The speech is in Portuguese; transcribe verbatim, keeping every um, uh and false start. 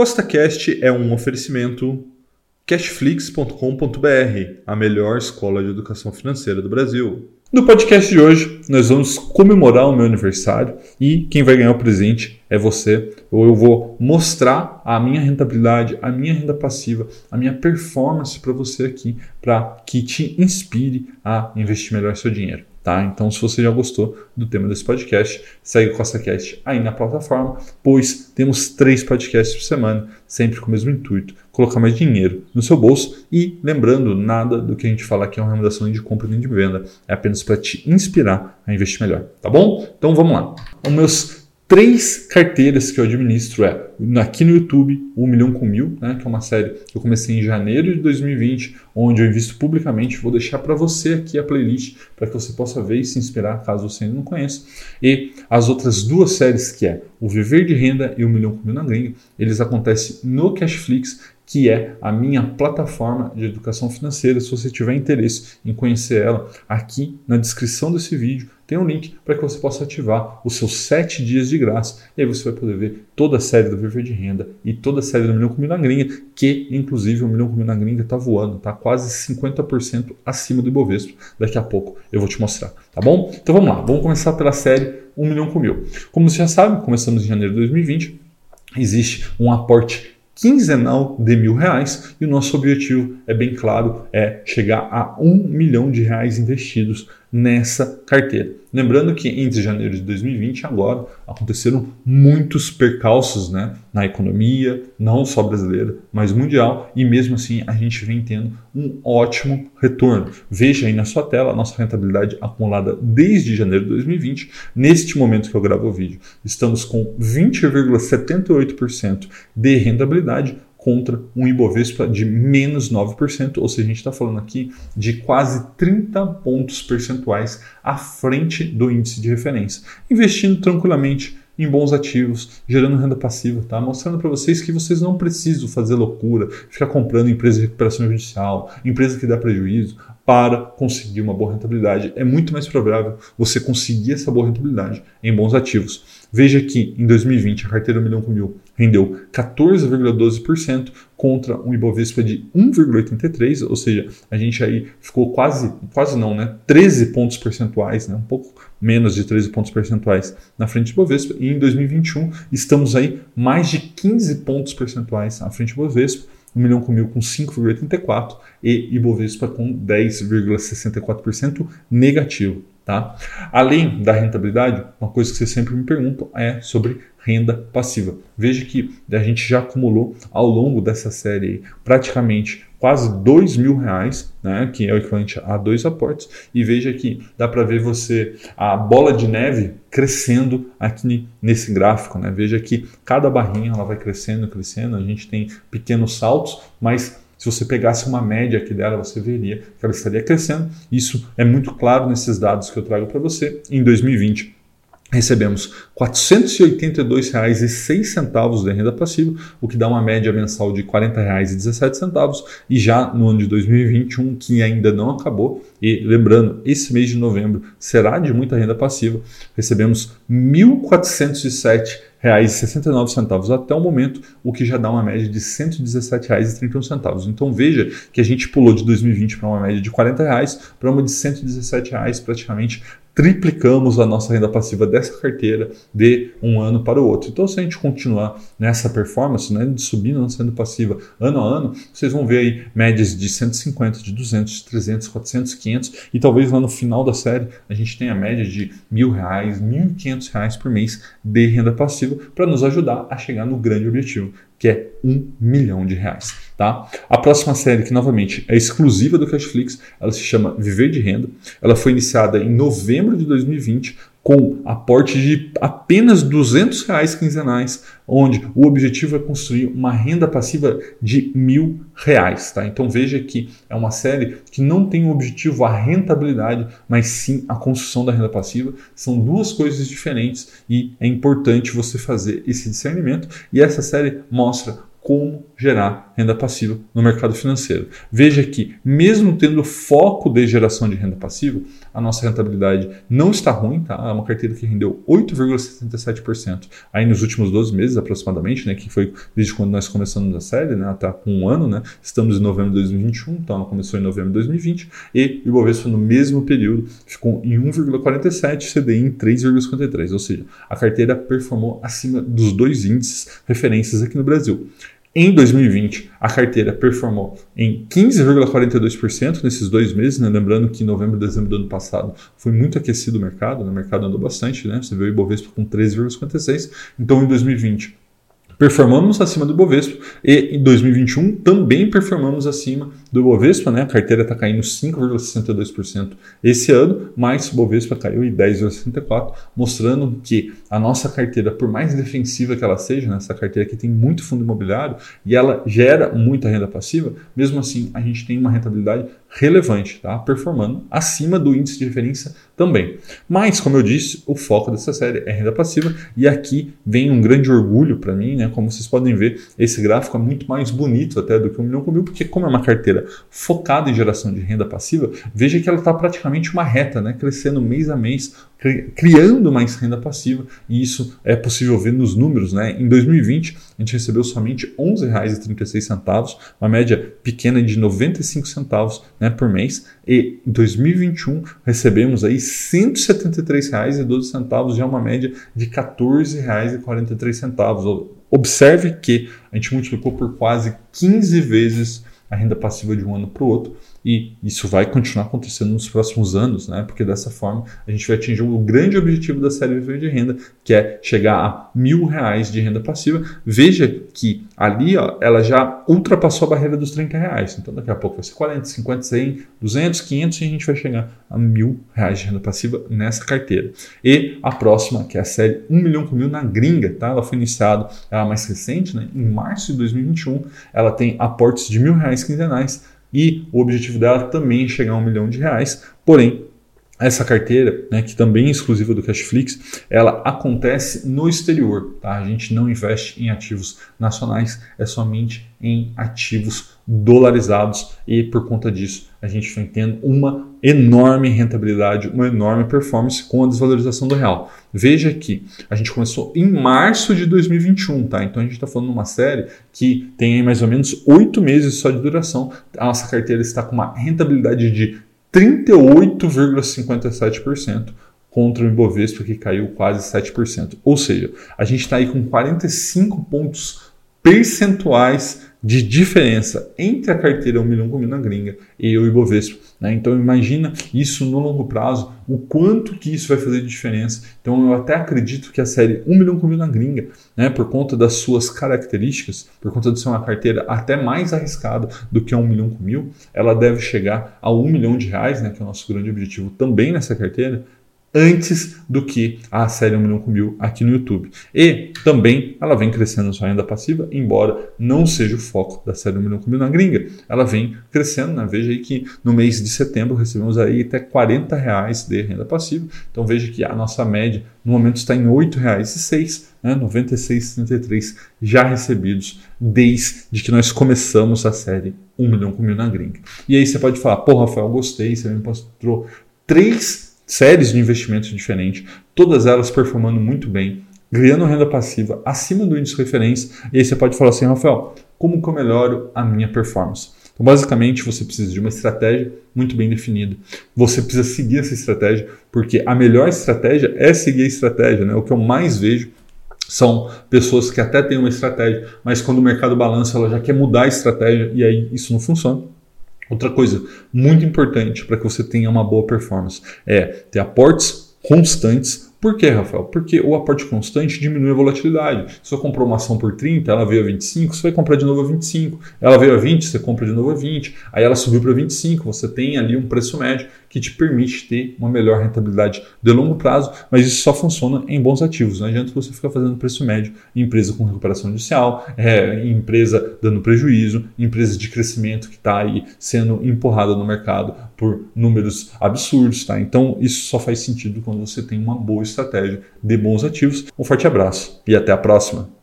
CoastaCast é um oferecimento cashflix ponto com ponto br, a melhor escola de educação financeira do Brasil. No podcast de hoje, nós vamos comemorar o meu aniversário e quem vai ganhar o presente é você. Eu vou mostrar a minha rentabilidade, a minha renda passiva, a minha performance para você aqui, para que te inspire a investir melhor seu dinheiro. Tá? Então, se você já gostou do tema desse podcast, segue o CoastaCast aí na plataforma, pois temos três podcasts por semana, sempre com o mesmo intuito, colocar mais dinheiro no seu bolso. E lembrando, nada do que a gente fala aqui é uma recomendação de compra nem de venda, é apenas para te inspirar a investir melhor, tá bom? Então, vamos lá. Os meus três carteiras que eu administro é, aqui no YouTube, o Milhão com Mil, né, que é uma série que eu comecei em janeiro de dois mil e vinte, onde eu invisto publicamente. Vou deixar para você aqui a playlist para que você possa ver e se inspirar, caso você ainda não conheça. E as outras duas séries, que é o Viver de Renda e o Milhão com Mil na Gringa, eles acontecem no Cashflix, que é a minha plataforma de educação financeira. Se você tiver interesse em conhecer ela, aqui na descrição desse vídeo tem um link para que você possa ativar os seus sete dias de graça. E aí você vai poder ver toda a série do Viver de Renda e toda a série do Milhão com Mil na Gringa, que inclusive o Milhão com Mil na Gringa está voando, está quase cinquenta por cento acima do Ibovespa. Daqui a pouco eu vou te mostrar, tá bom? Então vamos lá, vamos começar pela série um Milhão com Mil. Como você já sabe, começamos em janeiro de dois mil e vinte, existe um aporte quinzenal de mil reais e o nosso objetivo é bem claro, é chegar a um milhão de reais investidos nessa carteira. Lembrando que entre janeiro de dois mil e vinte e agora aconteceram muitos percalços, né, na economia, não só brasileira, mas mundial, e mesmo assim a gente vem tendo um ótimo retorno. Veja aí na sua tela a nossa rentabilidade acumulada desde janeiro de dois mil e vinte. Neste momento que eu gravo o vídeo, estamos com vinte vírgula setenta e oito por cento de rentabilidade, contra um Ibovespa de menos nove por cento, ou seja, a gente está falando aqui de quase trinta pontos percentuais à frente do índice de referência. Investindo tranquilamente em bons ativos, gerando renda passiva, tá? Mostrando para vocês que vocês não precisam fazer loucura, ficar comprando empresa de recuperação judicial, empresa que dá prejuízo, para conseguir uma boa rentabilidade. É muito mais provável você conseguir essa boa rentabilidade em bons ativos. Veja que em dois mil e vinte a carteira Milhão com Mil rendeu quatorze vírgula doze por cento contra um Ibovespa de um vírgula oitenta e três por cento, ou seja, a gente aí ficou quase, quase não, né? treze pontos percentuais, né? Um pouco menos de treze pontos percentuais na frente do Ibovespa. E em dois mil e vinte e um estamos aí mais de quinze pontos percentuais à frente do Ibovespa, um Milhão com Mil com cinco vírgula oitenta e quatro por cento e Ibovespa com dez vírgula sessenta e quatro por cento negativo. Tá? Além da rentabilidade, uma coisa que você sempre me pergunta é sobre renda passiva. Veja que a gente já acumulou ao longo dessa série praticamente quase dois mil reais, né, que é o equivalente a dois aportes. E veja que dá para ver você a bola de neve crescendo aqui nesse gráfico, né? Veja que cada barrinha ela vai crescendo, crescendo. A gente tem pequenos saltos, mas se você pegasse uma média aqui dela, você veria que ela estaria crescendo. Isso é muito claro nesses dados que eu trago para você. Em dois mil e vinte, recebemos quatrocentos e oitenta e dois reais e seis centavos de renda passiva, o que dá uma média mensal de quarenta reais e dezessete centavos. E já no ano de dois mil e vinte e um, que ainda não acabou, e lembrando, esse mês de novembro será de muita renda passiva, recebemos mil quatrocentos e sete reais e sessenta e nove centavos até o momento, o que já dá uma média de cento e dezessete reais e trinta e um centavos. Então veja que a gente pulou de dois mil e vinte para uma média de quarenta reais para uma de cento e dezessete reais, praticamente triplicamos a nossa renda passiva dessa carteira de um ano para o outro. Então, se a gente continuar nessa performance, né, de subir a nossa renda passiva ano a ano, vocês vão ver aí médias de cento e cinquenta, de duzentos, de trezentos, quatrocentos, quinhentos e talvez lá no final da série a gente tenha a média de mil reais, mil e quinhentos reais por mês de renda passiva para nos ajudar a chegar no grande objetivo, que é um milhão de reais. Tá? A próxima série, que novamente é exclusiva do Cashflix, ela se chama Viver de Renda. Ela foi iniciada em novembro de dois mil e vinte com aporte de apenas duzentos reais quinzenais, onde o objetivo é construir uma renda passiva de mil reais. Tá? Então veja que é uma série que não tem o objetivo a rentabilidade, mas sim a construção da renda passiva. São duas coisas diferentes e é importante você fazer esse discernimento. E essa série mostra como gerar renda passiva no mercado financeiro. Veja que, mesmo tendo foco de geração de renda passiva, a nossa rentabilidade não está ruim, tá? É uma carteira que rendeu oito vírgula sessenta e sete por cento aí nos últimos doze meses, aproximadamente, né? Que foi desde quando nós começamos a série, né? Até um ano, né? Estamos em novembro de dois mil e vinte e um, então ela começou em novembro de dois mil e vinte, e o Ibovespa, no mesmo período, ficou em um vírgula quarenta e sete por cento, C D I em três vírgula cinquenta e três por cento, ou seja, a carteira performou acima dos dois índices referências aqui no Brasil. Em dois mil e vinte, a carteira performou em quinze vírgula quarenta e dois por cento nesses dois meses, né? Lembrando que em novembro e dezembro do ano passado foi muito aquecido o mercado, né? O mercado andou bastante, né? Você viu o Ibovespa com treze vírgula cinquenta e seis por cento, então em dois mil e vinte performamos acima do Ibovespa e em dois mil e vinte e um também performamos acima do Ibovespa, né? A carteira está caindo cinco vírgula sessenta e dois por cento esse ano, mas o Ibovespa caiu em dez vírgula sessenta e quatro por cento, mostrando que a nossa carteira, por mais defensiva que ela seja, né? Essa carteira aqui tem muito fundo imobiliário e ela gera muita renda passiva, mesmo assim a gente tem uma rentabilidade relevante, tá? Performando acima do índice de referência também. Mas, como eu disse, o foco dessa série é renda passiva e aqui vem um grande orgulho para mim, né? Como vocês podem ver, esse gráfico é muito mais bonito até do que um milhão com mil, porque como é uma carteira focada em geração de renda passiva, veja que ela está praticamente uma reta, né? Crescendo mês a mês, criando mais renda passiva, e isso é possível ver nos números, né? Em dois mil e vinte, a gente recebeu somente onze reais e trinta e seis centavos, uma média pequena de noventa e cinco centavos, né, por mês, e em dois mil e vinte e um recebemos aí cento e setenta e três reais e doze centavos, já uma média de quatorze reais e quarenta e três centavos. Observe que a gente multiplicou por quase quinze vezes a renda passiva de um ano para o outro, e isso vai continuar acontecendo nos próximos anos, né? Porque dessa forma a gente vai atingir o grande objetivo da série Viver de Renda, que é chegar a mil reais de renda passiva. Veja que ali, ó, ela já ultrapassou a barreira dos trinta reais, então daqui a pouco vai ser quarenta, cinquenta, cem, duzentos, quinhentos e a gente vai chegar a mil reais de renda passiva nessa carteira. E a próxima, que é a série um milhão com mil na gringa, tá? Ela foi iniciada, ela é mais recente, né? Em março de dois mil e vinte e um, ela tem aportes de mil reais quinzenais e o objetivo dela também é chegar a um milhão de reais, porém essa carteira, né, que também é exclusiva do Cashflix, ela acontece no exterior, tá? A gente não investe em ativos nacionais, é somente em ativos dolarizados e por conta disso a gente vem tendo uma enorme rentabilidade, uma enorme performance com a desvalorização do real. Veja que a gente começou em março de dois mil e vinte e um, tá? Então a gente está falando de uma série que tem aí mais ou menos oito meses só de duração. A nossa carteira está com uma rentabilidade de trinta e oito vírgula cinquenta e sete por cento contra o Ibovespa, que caiu quase sete por cento. Ou seja, a gente está aí com quarenta e cinco pontos percentuais de diferença entre a carteira um milhão com mil na gringa e o Ibovespa, né? Então imagina isso no longo prazo, o quanto que isso vai fazer de diferença. Então eu até acredito que a série um milhão com mil na gringa, né, por conta das suas características, por conta de ser uma carteira até mais arriscada do que a um milhão com mil, ela deve chegar a um milhão de reais, né, que é o nosso grande objetivo também nessa carteira, antes do que a série um milhão com mil aqui no YouTube. E também ela vem crescendo sua renda passiva, embora não seja o foco da série um milhão com mil na gringa. Ela vem crescendo, né? Veja aí que no mês de setembro recebemos aí até quarenta reais de renda passiva. Então veja que a nossa média no momento está em oito reais e seis centavos, né? noventa e seis reais e trinta e três centavos já recebidos desde que nós começamos a série um milhão com mil na gringa. E aí você pode falar, pô Rafael, gostei, você me mostrou três séries de investimentos diferentes, todas elas performando muito bem, criando renda passiva acima do índice de referência. E aí você pode falar assim, Rafael, como que eu melhoro a minha performance? Então, basicamente, você precisa de uma estratégia muito bem definida. Você precisa seguir essa estratégia, porque a melhor estratégia é seguir a estratégia, né? O que eu mais vejo são pessoas que até têm uma estratégia, mas quando o mercado balança, ela já quer mudar a estratégia e aí isso não funciona. Outra coisa muito importante para que você tenha uma boa performance é ter aportes constantes. Por quê, Rafael? Porque o aporte constante diminui a volatilidade. Se você comprou uma ação por trinta, ela veio a vinte e cinco, você vai comprar de novo a vinte e cinco. Ela veio a vinte, você compra de novo a vinte. Aí ela subiu para vinte e cinco, você tem ali um preço médio que te permite ter uma melhor rentabilidade de longo prazo, mas isso só funciona em bons ativos. Não adianta você ficar fazendo preço médio em empresa com recuperação judicial, é, em empresa dando prejuízo, em empresa de crescimento que está aí sendo empurrada no mercado por números absurdos, tá? Então isso só faz sentido quando você tem uma boa estratégia de bons ativos. Um forte abraço e até a próxima!